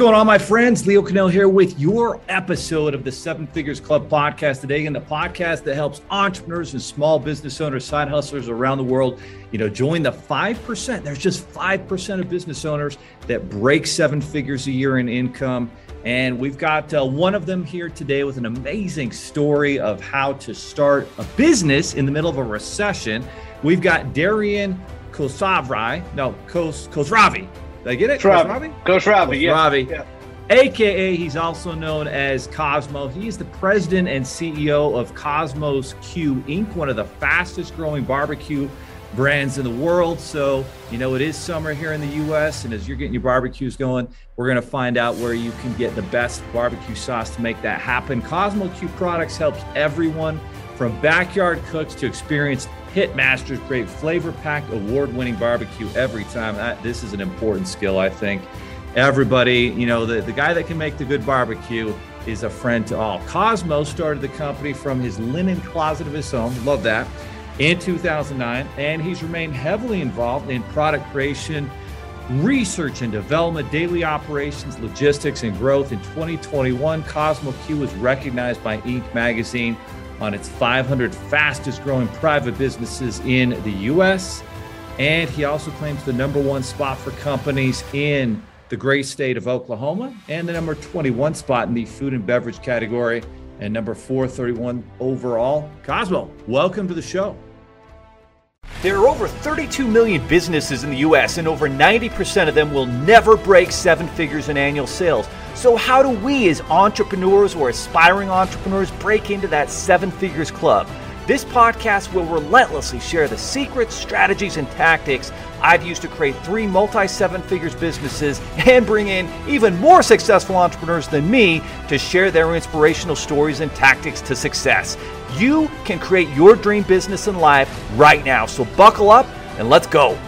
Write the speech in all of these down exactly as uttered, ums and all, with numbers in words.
going on, my friends? Leo Cannell here with your episode of the Seven Figures Club podcast today, and the podcast that helps entrepreneurs and small business owners, side hustlers around the world, you know, join the five percent. There's just five percent of business owners that break seven figures a year in income. And we've got uh, one of them here today with an amazing story of how to start a business in the middle of a recession. We've got Darian Khosravi. No, Khos, Khosravi. Did I get it? Khosravi? Khosravi, yeah. Khosravi, yeah. A K A he's also known as Cosmo. He is the president and C E O of Cosmo's Q, Incorporated, one of the fastest growing barbecue brands in the world. So, you know, it is summer here in the U S, and as you're getting your barbecues going, we're going to find out where you can get the best barbecue sauce to make that happen. Cosmo Q Products helps everyone from backyard cooks to experienced hit masters create flavor-packed, award-winning barbecue every time. That, this is an important skill, I think. Everybody, you know, the, the guy that can make the good barbecue is a friend to all. Cosmo started the company from his linen closet of his own. Love that. In two thousand nine, and he's remained heavily involved in product creation, research and development, daily operations, logistics, and growth. In twenty twenty-one, Cosmo Q was recognized by Inc. Magazine on its five hundred fastest growing private businesses in the U S. And he also claims the number one spot for companies in the great state of Oklahoma, and the number twenty-one spot in the food and beverage category, and number four thirty-one overall. Cosmo, welcome to the show. There are over thirty-two million businesses in the U S, and over ninety percent of them will never break seven figures in annual sales. So how do we as entrepreneurs or aspiring entrepreneurs break into that seven figures club? This podcast will relentlessly share the secrets, strategies, and tactics I've used to create three multi-seven figures businesses and bring in even more successful entrepreneurs than me to share their inspirational stories and tactics to success. You can create your dream business and life right now. So buckle up and let's go.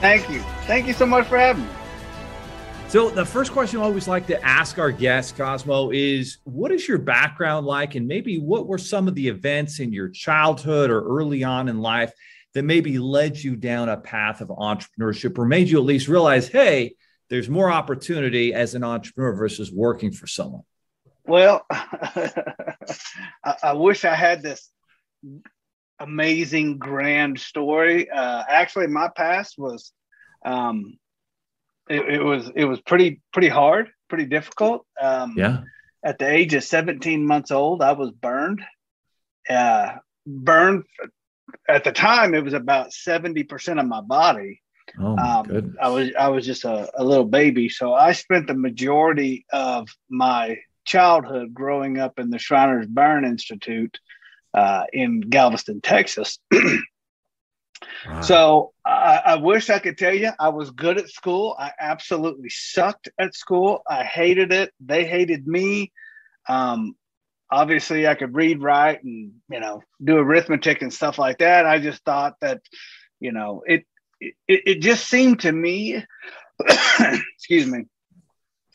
Thank you. Thank you so much for having me. So the first question I always like to ask our guests, Cosmo, is what is your background like, and maybe what were some of the events in your childhood or early on in life that maybe led you down a path of entrepreneurship, or made you at least realize, hey, there's more opportunity as an entrepreneur versus working for someone? Well, I, I wish I had this amazing, grand story. Uh, actually, my past was um, it, it was it was pretty pretty hard, pretty difficult. Um, yeah. At the age of seventeen months old, I was burned. Uh, burned. For, At the time, it was about seventy percent of my body. Oh, my um, goodness. I was I was just a, a little baby. So I spent the majority of my childhood growing up in the Shriners Burn Institute uh, in Galveston, Texas. Wow. So I, I wish I could tell you I was good at school. I absolutely sucked at school. I hated it. They hated me. Um Obviously, I could read, write, and, you know, do arithmetic and stuff like that. I just thought that, you know, it it, it just seemed to me, excuse me,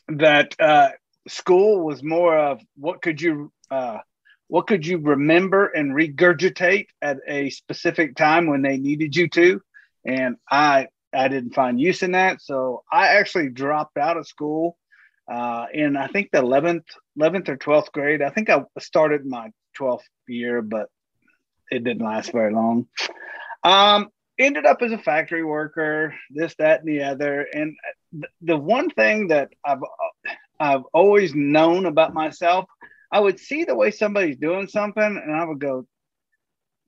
that uh, school was more of what could you uh, what could you remember and regurgitate at a specific time when they needed you to, and I I didn't find use in that, so I actually dropped out of school. Uh, in I think the eleventh, eleventh or twelfth grade. I think I started my twelfth year, but it didn't last very long. Um, ended up as a factory worker, this, that, and the other. And th- the one thing that I've I've always known about myself, I would see the way somebody's doing something, and I would go,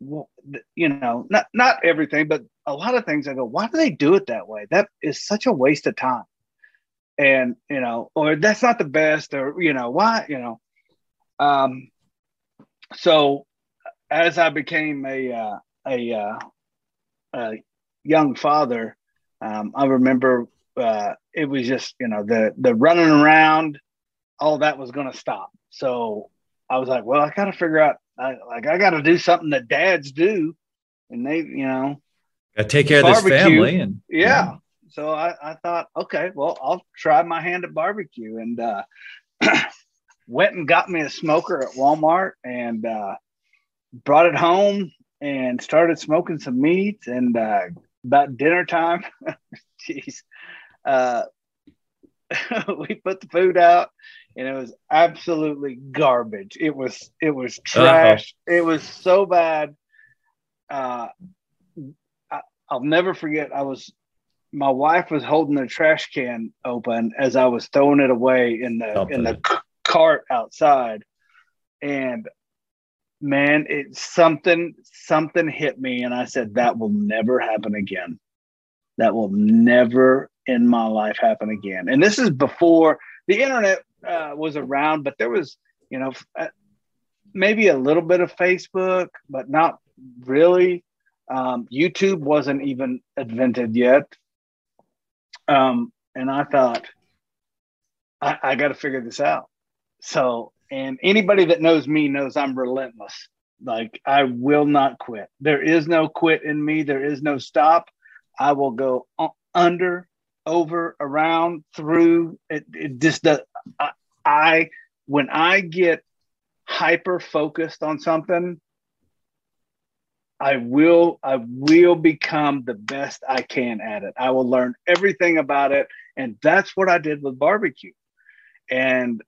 well, you know, not not everything, but a lot of things. I go, why do they do it that way? That is such a waste of time. And, you know, or that's not the best, or, you know, why, you know. Um, so as I became a, uh, a, uh, a young father, um, I remember uh, it was just, you know, the, the running around, all that was going to stop. So I was like, well, I got to figure out, I, like, I got to do something that dads do. And they, you know, gotta take care barbecue. Of this family. And yeah. yeah. So I, I thought, okay, well, I'll try my hand at barbecue, and uh, went and got me a smoker at Walmart, and uh, brought it home and started smoking some meats. And uh, about dinner time, geez, uh, we put the food out, and it was absolutely garbage. It was it was trash. Uh-huh. It was so bad. Uh, I, I'll never forget. I was my wife was holding the trash can open as I was throwing it away in the Something. in the c- cart outside, and. Man, it something something hit me, and I said, that will never happen again. That will never in my life happen again. And this is before the internet uh, was around, but there was, you know, maybe a little bit of Facebook, but not really. Um, YouTube wasn't even invented yet. Um, and I thought, I, I got to figure this out. So. And anybody that knows me knows I'm relentless. Like, I will not quit. There is no quit in me. There is no stop. I will go under, over, around, through. It, it just does. I, I, when I get hyper focused on something, I will, I will become the best I can at it. I will learn everything about it. And that's what I did with barbecue. And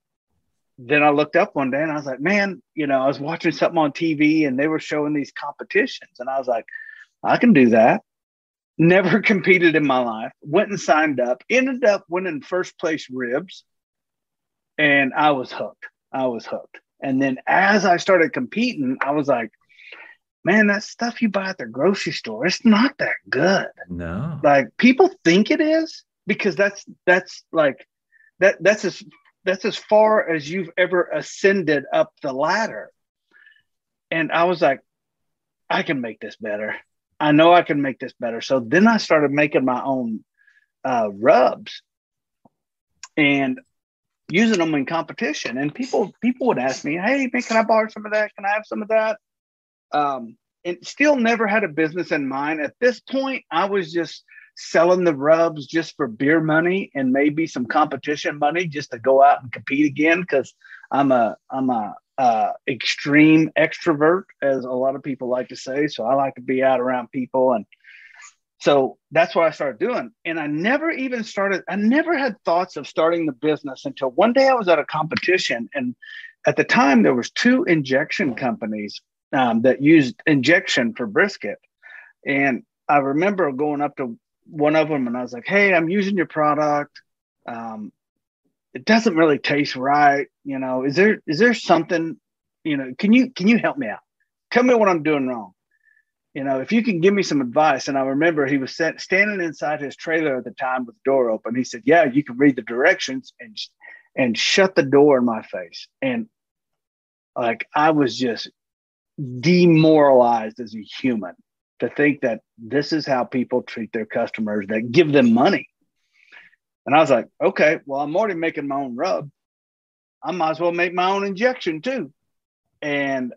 then I looked up one day and I was like, man, you know, I was watching something on T V and they were showing these competitions. And I was like, I can do that. Never competed in my life. Went and signed up, ended up winning first place ribs. And I was hooked. I was hooked. And then as I started competing, I was like, man, that stuff you buy at the grocery store, it's not that good. No. Like, people think it is, because that's, that's like, that, that's as That's as far as you've ever ascended up the ladder. And I was like, I can make this better. I know I can make this better. So then I started making my own uh, rubs and using them in competition. And people people would ask me, hey, man, can I borrow some of that? Can I have some of that? Um, and still never had a business in mind. At this point, I was just selling the rubs just for beer money and maybe some competition money just to go out and compete again, because I'm a I'm a uh, extreme extrovert, as a lot of people like to say. So I like to be out around people. And so that's what I started doing. And I never even started. I never had thoughts of starting the business until one day I was at a competition. And at the time, there was two injection companies um, that used injection for brisket. And I remember going up to one of them and I was like, hey, I'm using your product. Um, it doesn't really taste right. You know, is there, is there something, you know, can you, can you help me out? Tell me what I'm doing wrong. You know, if you can give me some advice. And I remember he was set, standing inside his trailer at the time with the door open. He said, yeah, you can read the directions, and, and shut the door in my face. And like, I was just demoralized as a human to think that this is how people treat their customers that give them money. And I was like, okay, well, I'm already making my own rub. I might as well make my own injection too. And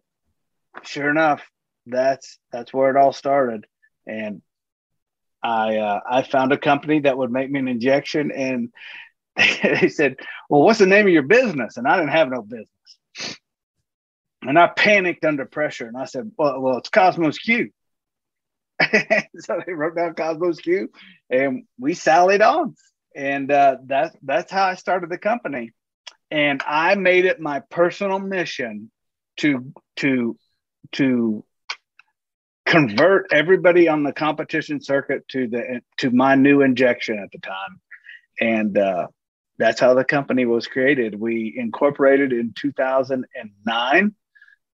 sure enough, that's, that's where it all started. And I, uh, I found a company that would make me an injection, and they said, well, what's the name of your business? And I didn't have no business. And I panicked under pressure. And I said, well, well it's Cosmos Q. So they wrote down Cosmos Q, and we sallied on. And uh, that's, that's how I started the company. And I made it my personal mission to, to, to convert everybody on the competition circuit to the, to my new injection at the time. And uh, that's how the company was created. We incorporated in two thousand nine,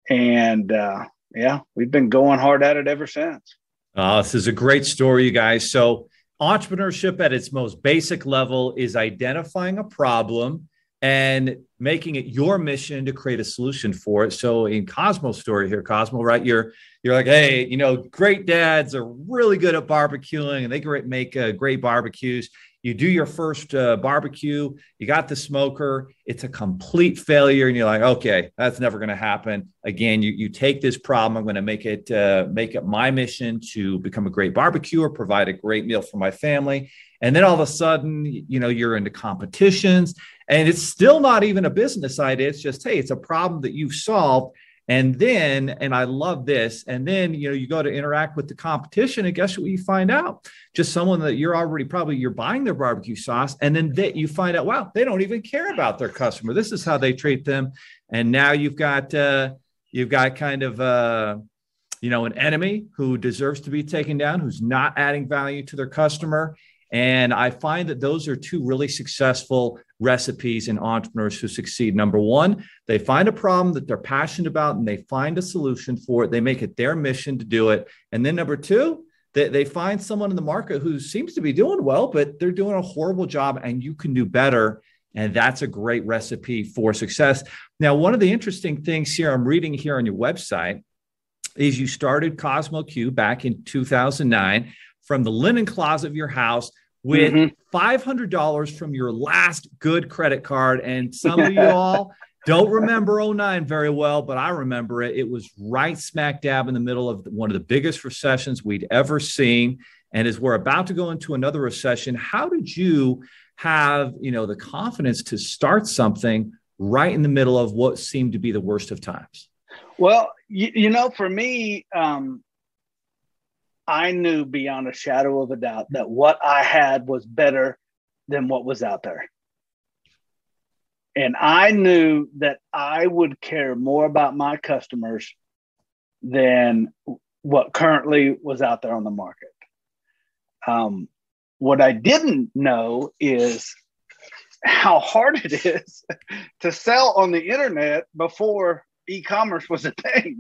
and uh, yeah, we've been going hard at it ever since. Uh, this is a great story, you guys. So entrepreneurship at its most basic level is identifying a problem and making it your mission to create a solution for it. So in Cosmo's story here, Cosmo, right, you're you're like, hey, you know, great dads are really good at barbecuing, and they great make uh, great barbecues. You do your first uh, barbecue, you got the smoker, it's a complete failure. And you're like, okay, that's never going to happen. Again, you, you take this problem, I'm going to make it, uh, make it my mission to become a great barbecuer, provide a great meal for my family. And then all of a sudden, you know, you're into competitions, and it's still not even a business idea. It's just, hey, it's a problem that you've solved. And then, and I love this, and then, you know, you go to interact with the competition and guess what you find out? Just someone that you're already probably, you're buying their barbecue sauce, and then that you find out, wow, they don't even care about their customer. This is how they treat them. And now you've got, uh, you've got kind of, uh, you know, an enemy who deserves to be taken down, who's not adding value to their customer. And I find that those are two really successful recipes in entrepreneurs who succeed. Number one, they find a problem that they're passionate about and they find a solution for it. They make it their mission to do it. And then number two, they, they find someone in the market who seems to be doing well, but they're doing a horrible job and you can do better. And that's a great recipe for success. Now, one of the interesting things here I'm reading here on your website is you started CosmoQ back in two thousand nine from the linen closet of your house, with mm-hmm. five hundred dollars from your last good credit card. And some of you all don't remember oh nine very well, but I remember it. It was right smack dab in the middle of one of the biggest recessions we'd ever seen. And as we're about to go into another recession, how did you have, you know, the confidence to start something right in the middle of what seemed to be the worst of times? Well, you, you know, for me, um, I knew beyond a shadow of a doubt that what I had was better than what was out there. And I knew that I would care more about my customers than what currently was out there on the market. Um, what I didn't know is how hard it is to sell on the internet before e-commerce was a thing.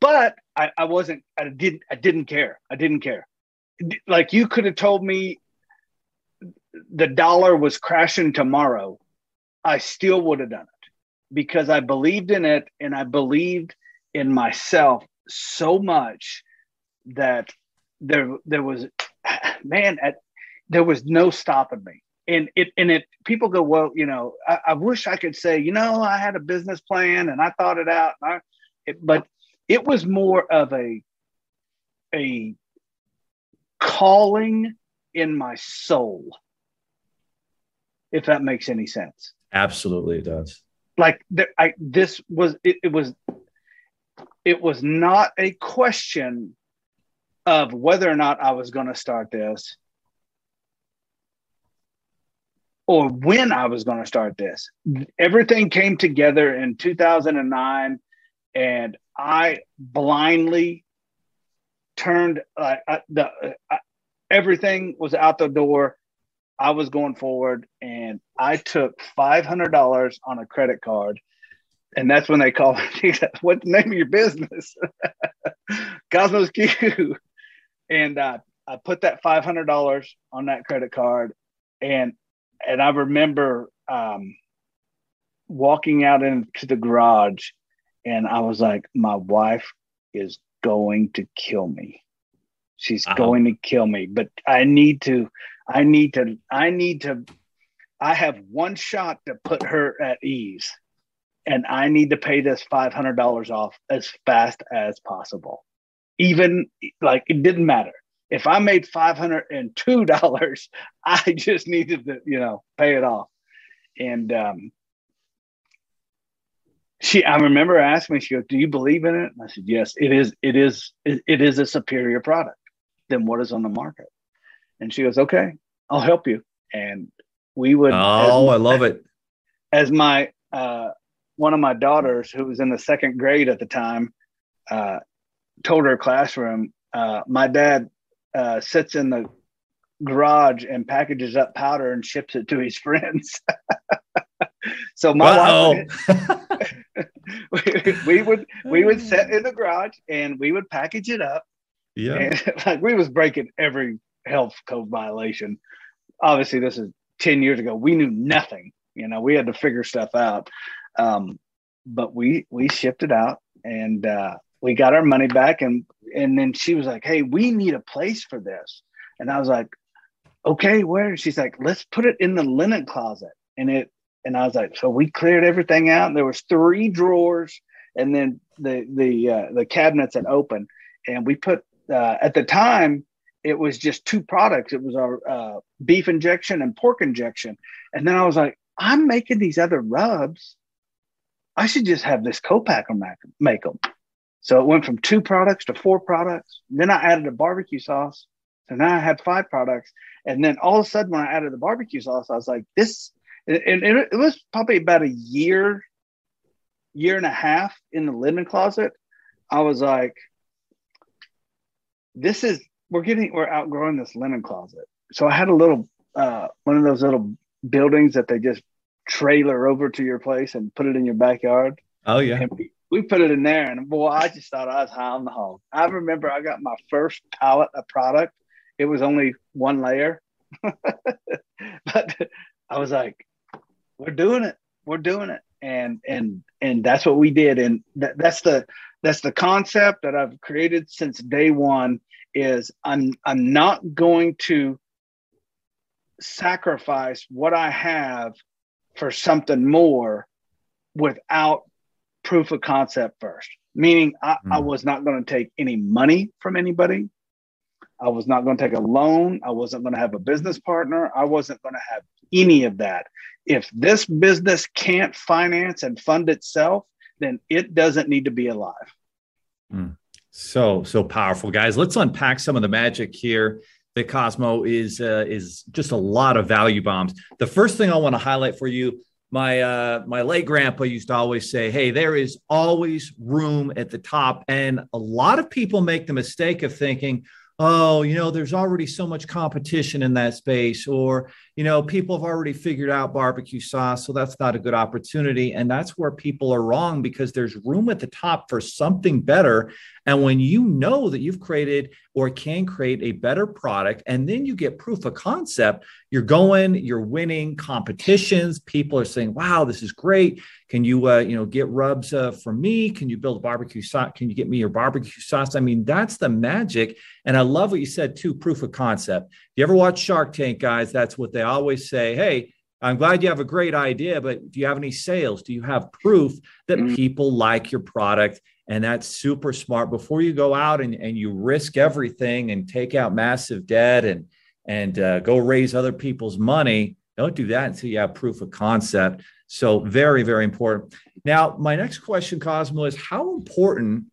But I, I wasn't, I didn't, I didn't care. I didn't care. Like, you could have told me the dollar was crashing tomorrow. I still would have done it because I believed in it. And I believed in myself so much that there, there was, man, I, there was no stopping me. And it, and it, people go, well, you know, I, I wish I could say, you know, I had a business plan and I thought it out, and I, it, but it was more of a, a calling in my soul, if that makes any sense. Absolutely, it does. Like th- I, this was it, it was it was not a question of whether or not I was going to start this or when I was going to start this. Everything came together in two thousand nine, and I blindly turned uh, I, the, I, everything was out the door. I was going forward, and I took five hundred dollars on a credit card. And that's when they called me, what's the name of your business? Cosmos Q. And uh, I put that five hundred dollars on that credit card. And, and I remember um, walking out into the garage, and I was like, my wife is going to kill me. She's uh-huh. going to kill me. But I need to, I need to, I need to, I have one shot to put her at ease. And I need to pay this five hundred dollars off as fast as possible. Even like, it didn't matter. If I made five hundred two dollars, I just needed to, you know, pay it off. And, um, She, I remember asking me, she goes, do you believe in it? And I said, yes, it is. It is. It is a superior product than what is on the market. And she goes, okay, I'll help you. And we would. Oh, as, I love it. As my uh, one of my daughters, who was in the second grade at the time, uh, told her classroom, uh, my dad uh, sits in the garage and packages up powder and ships it to his friends. So my wife, we, we would we would sit in the garage and we would package it up. Yeah, and, like, we was breaking every health code violation. Obviously, this is ten years ago. We knew nothing. You know, we had to figure stuff out. Um, but we we shipped it out, and uh, we got our money back. And and then she was like, "Hey, we need a place for this." And I was like, "Okay, where?" She's like, "Let's put it in the linen closet." And it. And I was like, so we cleared everything out. And there was three drawers, and then the the uh, the cabinets that opened. And we put uh, at the time it was just two products. It was our uh, beef injection and pork injection. And then I was like, I'm making these other rubs, I should just have this co-packer make them. So it went from two products to four products. Then I added a barbecue sauce. So now I had five products. And then all of a sudden, when I added the barbecue sauce, I was like, this, and it was probably about a year, year and a half in the linen closet. I was like, this is, we're getting, we're outgrowing this linen closet. So I had a little, uh, one of those little buildings that they just trailer over to your place and put it in your backyard. Oh, yeah. And we, we put it in there, and boy, I just thought I was high on the hog. I remember I got my first pallet of product. It was only one layer. But I was like, we're doing it. We're doing it. And, and, and that's what we did. And th- that's the, that's the concept that I've created since day one, is I'm, I'm not going to sacrifice what I have for something more without proof of concept first. Meaning I, mm. I was not going to take any money from anybody. I was not going to take a loan. I wasn't going to have a business partner. I wasn't going to have any of that. If this business can't finance and fund itself, then it doesn't need to be alive. Mm. So, so powerful, guys. Let's unpack some of the magic here. The Cosmo is uh, is just a lot of value bombs. The first thing I want to highlight for you, my uh, my late grandpa used to always say, hey, there is always room at the top. And a lot of people make the mistake of thinking, oh, you know, there's already so much competition in that space, or, you know, people have already figured out barbecue sauce, so that's not a good opportunity. And that's where people are wrong, because there's room at the top for something better. And when you know that you've created or can create a better product, and then you get proof of concept, you're going, you're winning competitions. People are saying, wow, this is great. Can you, uh, you know, get rubs uh, for me? Can you build a barbecue sauce? Can you get me your barbecue sauce? I mean, that's the magic. And I love what you said too, proof of concept. If you ever watch Shark Tank, guys, that's what they always say. Hey, I'm glad you have a great idea, but do you have any sales? Do you have proof that people like your product? And that's super smart. Before you go out and, and you risk everything and take out massive debt and, and uh, go raise other people's money, don't do that until you have proof of concept. So very, very important. Now, my next question, Cosmo, is how important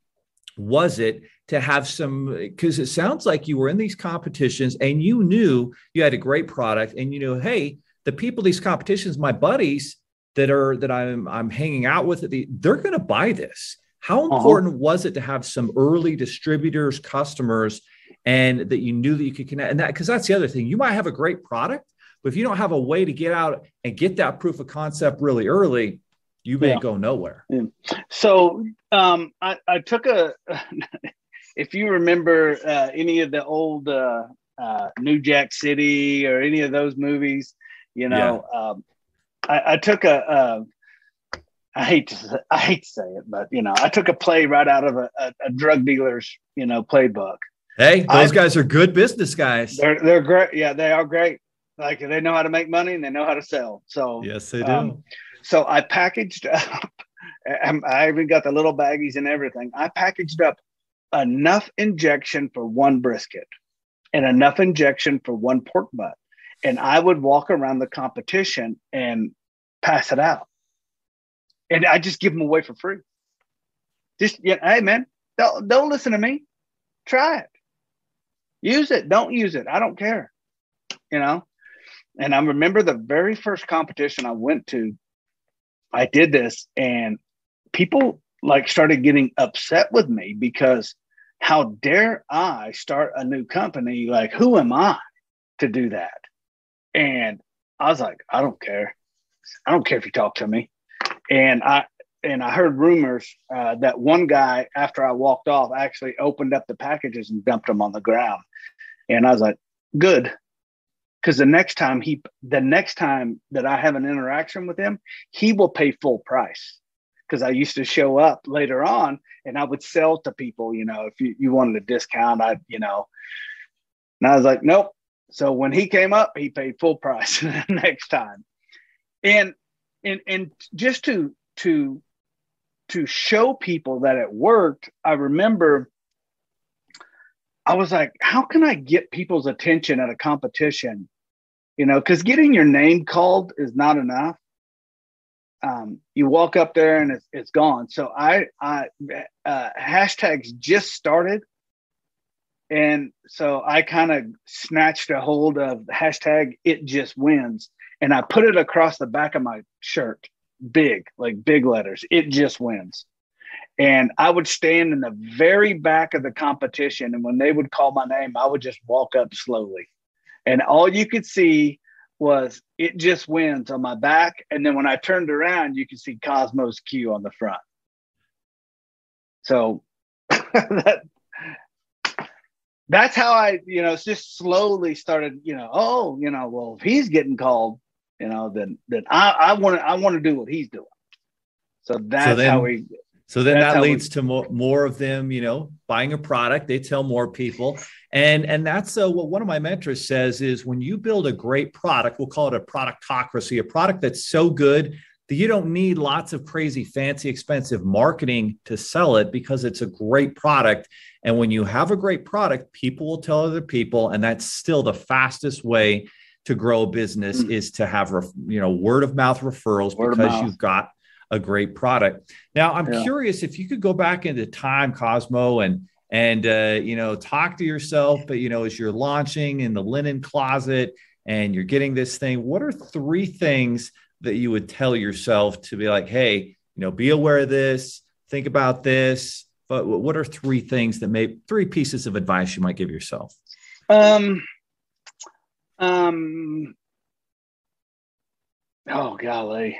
was it to have some, because it sounds like you were in these competitions and you knew you had a great product, and you know, hey, the people, these competitions, my buddies that are, that I'm, I'm hanging out with, they're going to buy this. How important uh-huh. was it to have some early distributors, customers, and that you knew that you could connect? And that, cause that's the other thing, you might have a great product, but if you don't have a way to get out and get that proof of concept really early, you may yeah. go nowhere. Yeah. So um, I, I took a, if you remember uh, any of the old uh, uh, New Jack City or any of those movies, you know, yeah. um, I, I took a, uh, I hate to say, I hate to say it, but you know, I took a play right out of a, a, a drug dealer's, you know, playbook. Hey, those I, guys are good business guys. They're they're great. Yeah, they are great. Like, they know how to make money and they know how to sell. So yes, they do. Um, so I packaged up. I even got the little baggies and everything. I packaged up enough injection for one brisket and enough injection for one pork butt. And I would walk around the competition and pass it out. And I just give them away for free. Just, yeah, hey, man, don't, don't listen to me. Try it. Use it. Don't use it. I don't care, you know? And I remember the very first competition I went to, I did this, and people like started getting upset with me because how dare I start a new company? Like, who am I to do that? And I was like, I don't care. I don't care if you talk to me. And I and I heard rumors uh, that one guy, after I walked off, actually opened up the packages and dumped them on the ground. And I was like, good, because the next time he, the next time that I have an interaction with him, he will pay full price. Because I used to show up later on and I would sell to people, you know, if you, you wanted a discount, I, you know, and I was like, nope. So when he came up, he paid full price the next time. And And and just to to to show people that it worked, I remember I was like, how can I get people's attention at a competition? You know, because getting your name called is not enough. um, you walk up there and it's, it's gone. So I, I uh, hashtags just started. And so I kind of snatched a hold of the hashtag It Just Wins. And I put it across the back of my shirt, big, like big letters, It Just Wins. And I would stand in the very back of the competition. And when they would call my name, I would just walk up slowly. And all you could see was It Just Wins on my back. And then when I turned around, you could see Cosmos Q on the front. So that, that's how I, you know, just slowly started, you know, oh, you know, well, if he's getting called, you know, then, then I want to, I want to do what he's doing. So that's so then, how we. So then that leads we, to more, more of them, you know, buying a product. They tell more people. And, and that's uh, what one of my mentors says is when you build a great product, we'll call it a productocracy, a product that's so good that you don't need lots of crazy, fancy, expensive marketing to sell it because it's a great product. And when you have a great product, people will tell other people. And that's still the fastest way to grow a business mm-hmm. is to have, you know, word of mouth referrals word because mouth. You've got a great product. Now, I'm yeah. curious if you could go back into time, Cosmo, and, and uh, you know, talk to yourself, but, you know, as you're launching in the linen closet and you're getting this thing, what are three things that you would tell yourself to be like, hey, you know, be aware of this, think about this, but what are three things that may, three pieces of advice you might give yourself? Um, um, oh, golly.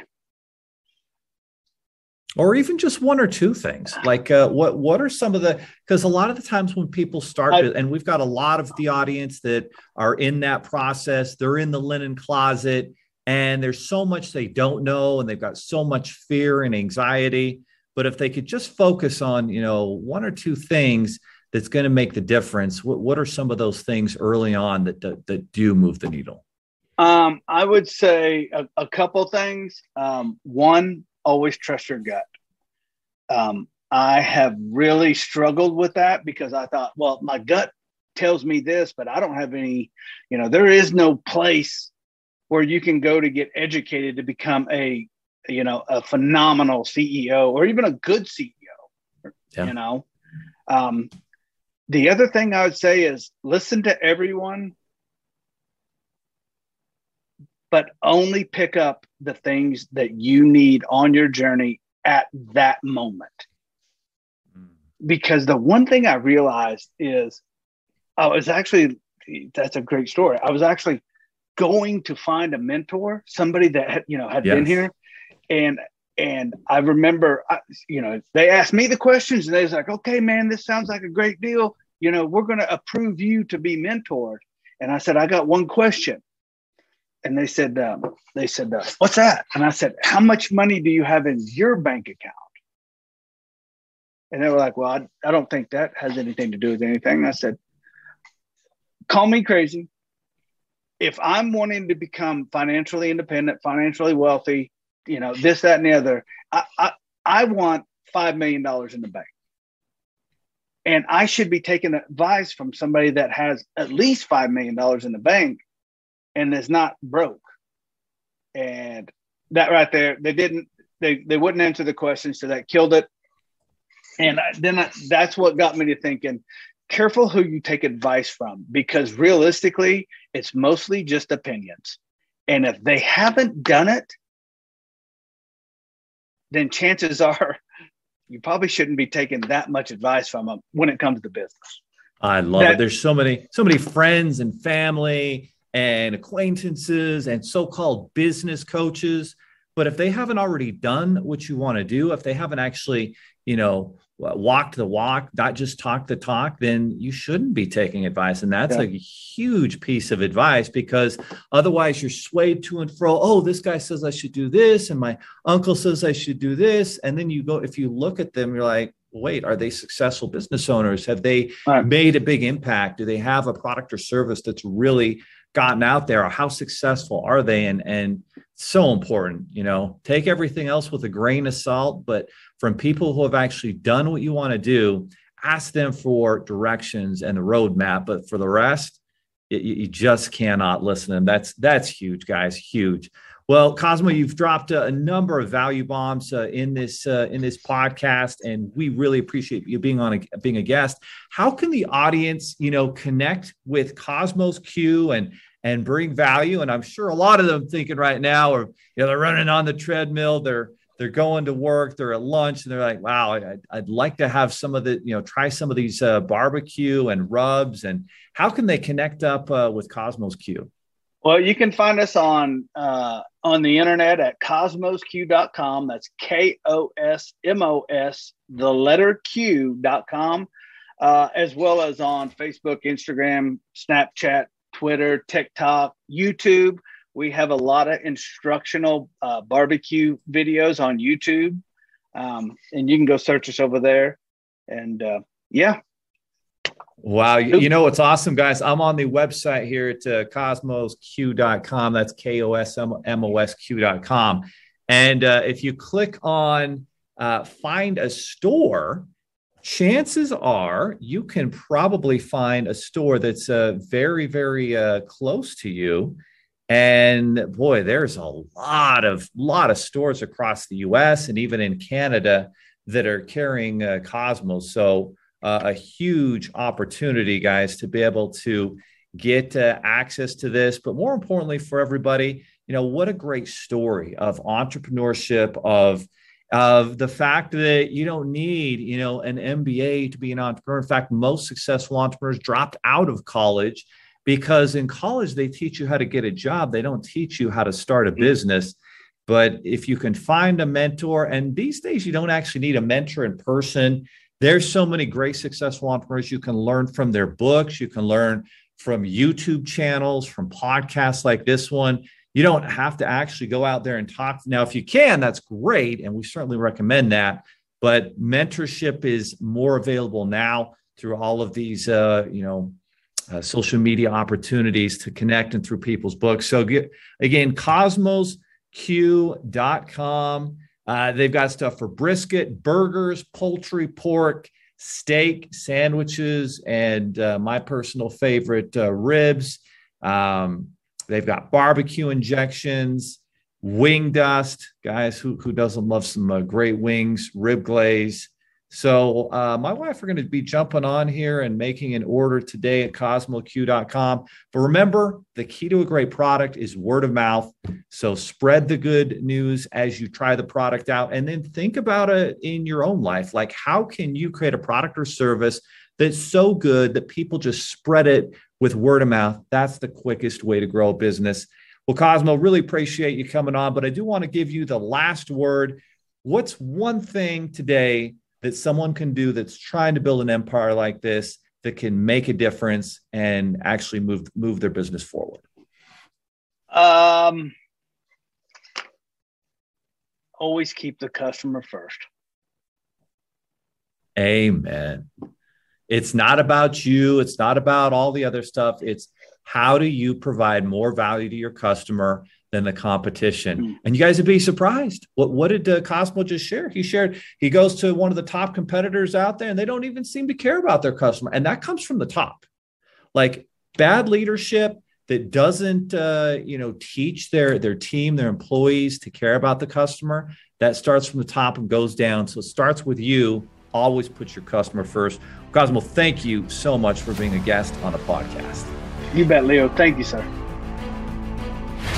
Or even just one or two things like uh, what what are some of the because a lot of the times when people start I, and we've got a lot of the audience that are in that process, they're in the linen closet and there's so much they don't know and they've got so much fear and anxiety. But if they could just focus on, you know, one or two things that's going to make the difference. What, what are some of those things early on that that, that do move the needle? Um, I would say a, a couple things. Um, one. Always trust your gut. Um, I have really struggled with that because I thought, well, my gut tells me this, but I don't have any, you know, there is no place where you can go to get educated to become a, you know, a phenomenal C E O or even a good C E O, yeah. you know. Um, the other thing I would say is listen to everyone, but only pick up the things that you need on your journey at that moment. Because the one thing I realized is, oh, it's actually, that's a great story. I was actually going to find a mentor, somebody that had, you know, had yes. been here. And, and I remember, I, you know, they asked me the questions and they was like, okay, man, this sounds like a great deal. You know, we're going to approve you to be mentored. And I said, I got one question. And they said, um, they said, uh, what's that? And I said, how much money do you have in your bank account? And they were like, well, I, I don't think that has anything to do with anything. And I said, call me crazy. If I'm wanting to become financially independent, financially wealthy, you know, this, that, and the other, I, I, I want five million dollars in the bank. And I should be taking advice from somebody that has at least five million dollars in the bank and is not broke. And that right there, they didn't, they, they wouldn't answer the question. So that killed it. And I, then I, that's what got me to thinking, careful who you take advice from, because realistically, it's mostly just opinions. And if they haven't done it, then chances are you probably shouldn't be taking that much advice from them when it comes to business. I love that, it. There's so many, so many friends and family and acquaintances and so-called business coaches. But if they haven't already done what you want to do, if they haven't actually, you know, walked the walk, not just talked the talk, then you shouldn't be taking advice. And that's yeah. a huge piece of advice because otherwise you're swayed to and fro. Oh, this guy says I should do this. And my uncle says I should do this. And then you go, if you look at them, you're like, wait, are they successful business owners? Have they right. made a big impact? Do they have a product or service that's really gotten out there? Or how successful are they? And, and so important, you know, take everything else with a grain of salt, but from people who have actually done what you want to do, ask them for directions and the roadmap. But for the rest, it, you just cannot listen to them. That's, that's huge, guys. Huge. Well, Cosmo, you've dropped a, a number of value bombs uh, in this uh, in this podcast, and we really appreciate you being on a, being a guest. How can the audience, you know, connect with Cosmos Q and and bring value? And I'm sure a lot of them thinking right now, or you know, they're running on the treadmill, they're they're going to work, they're at lunch, and they're like, wow, I'd, I'd like to have some of the, you know, try some of these uh, barbecue and rubs. And how can they connect up uh, with Cosmos Q? Well, you can find us on uh, on the internet at Cosmos Q dot com. That's K O S M O S, the letter Q dot com, uh, as well as on Facebook, Instagram, Snapchat, Twitter, TikTok, YouTube. We have a lot of instructional uh, barbecue videos on YouTube, um, and you can go search us over there. And uh, yeah. Wow. You know, what's awesome, guys. I'm on the website here at uh, Cosmos Q dot com. That's K O S M O S Q dot com. And uh, if you click on uh, find a store, chances are you can probably find a store that's uh, very, very uh, close to you. And boy, there's a lot of, lot of stores across the U S and even in Canada that are carrying uh, Cosmos. So Uh, a huge opportunity, guys, to be able to get uh, access to this. But more importantly for everybody, you know, what a great story of entrepreneurship, of, of the fact that you don't need, you know, an M B A to be an entrepreneur. In fact, most successful entrepreneurs dropped out of college because in college, they teach you how to get a job. They don't teach you how to start a business. But if you can find a mentor, and these days you don't actually need a mentor in person. There's so many great successful entrepreneurs. You can learn from their books. You can learn from YouTube channels, from podcasts like this one. You don't have to actually go out there and talk. Now, if you can, that's great. And we certainly recommend that. But mentorship is more available now through all of these, uh, you know, uh, social media opportunities to connect and through people's books. So get, again, Cosmos Q dot com. Uh, they've got stuff for brisket, burgers, poultry, pork, steak, sandwiches, and uh, my personal favorite, uh, ribs. Um, they've got barbecue injections, wing dust. Guys, who, who doesn't love some uh, great wings, rib glaze? So uh, my wife are going to be jumping on here and making an order today at Cosmo Q dot com. But remember, the key to a great product is word of mouth. So spread the good news as you try the product out, and then think about it in your own life. Like, how can you create a product or service that's so good that people just spread it with word of mouth? That's the quickest way to grow a business. Well, Cosmo, really appreciate you coming on, but I do want to give you the last word. What's one thing today that someone can do that's trying to build an empire like this that can make a difference and actually move move their business forward? Um, always keep the customer first. Amen. It's not about you. It's not about all the other stuff. It's how do you provide more value to your customer than the competition? And you guys would be surprised. What, what did uh, Cosmo just share? He shared, he goes to one of the top competitors out there and they don't even seem to care about their customer. And that comes from the top, like bad leadership that doesn't, uh, you know, teach their, their team, their employees to care about the customer. That starts from the top and goes down. So it starts with you. Always put your customer first. Cosmo, thank you so much for being a guest on a podcast. You bet, Leo. Thank you, sir.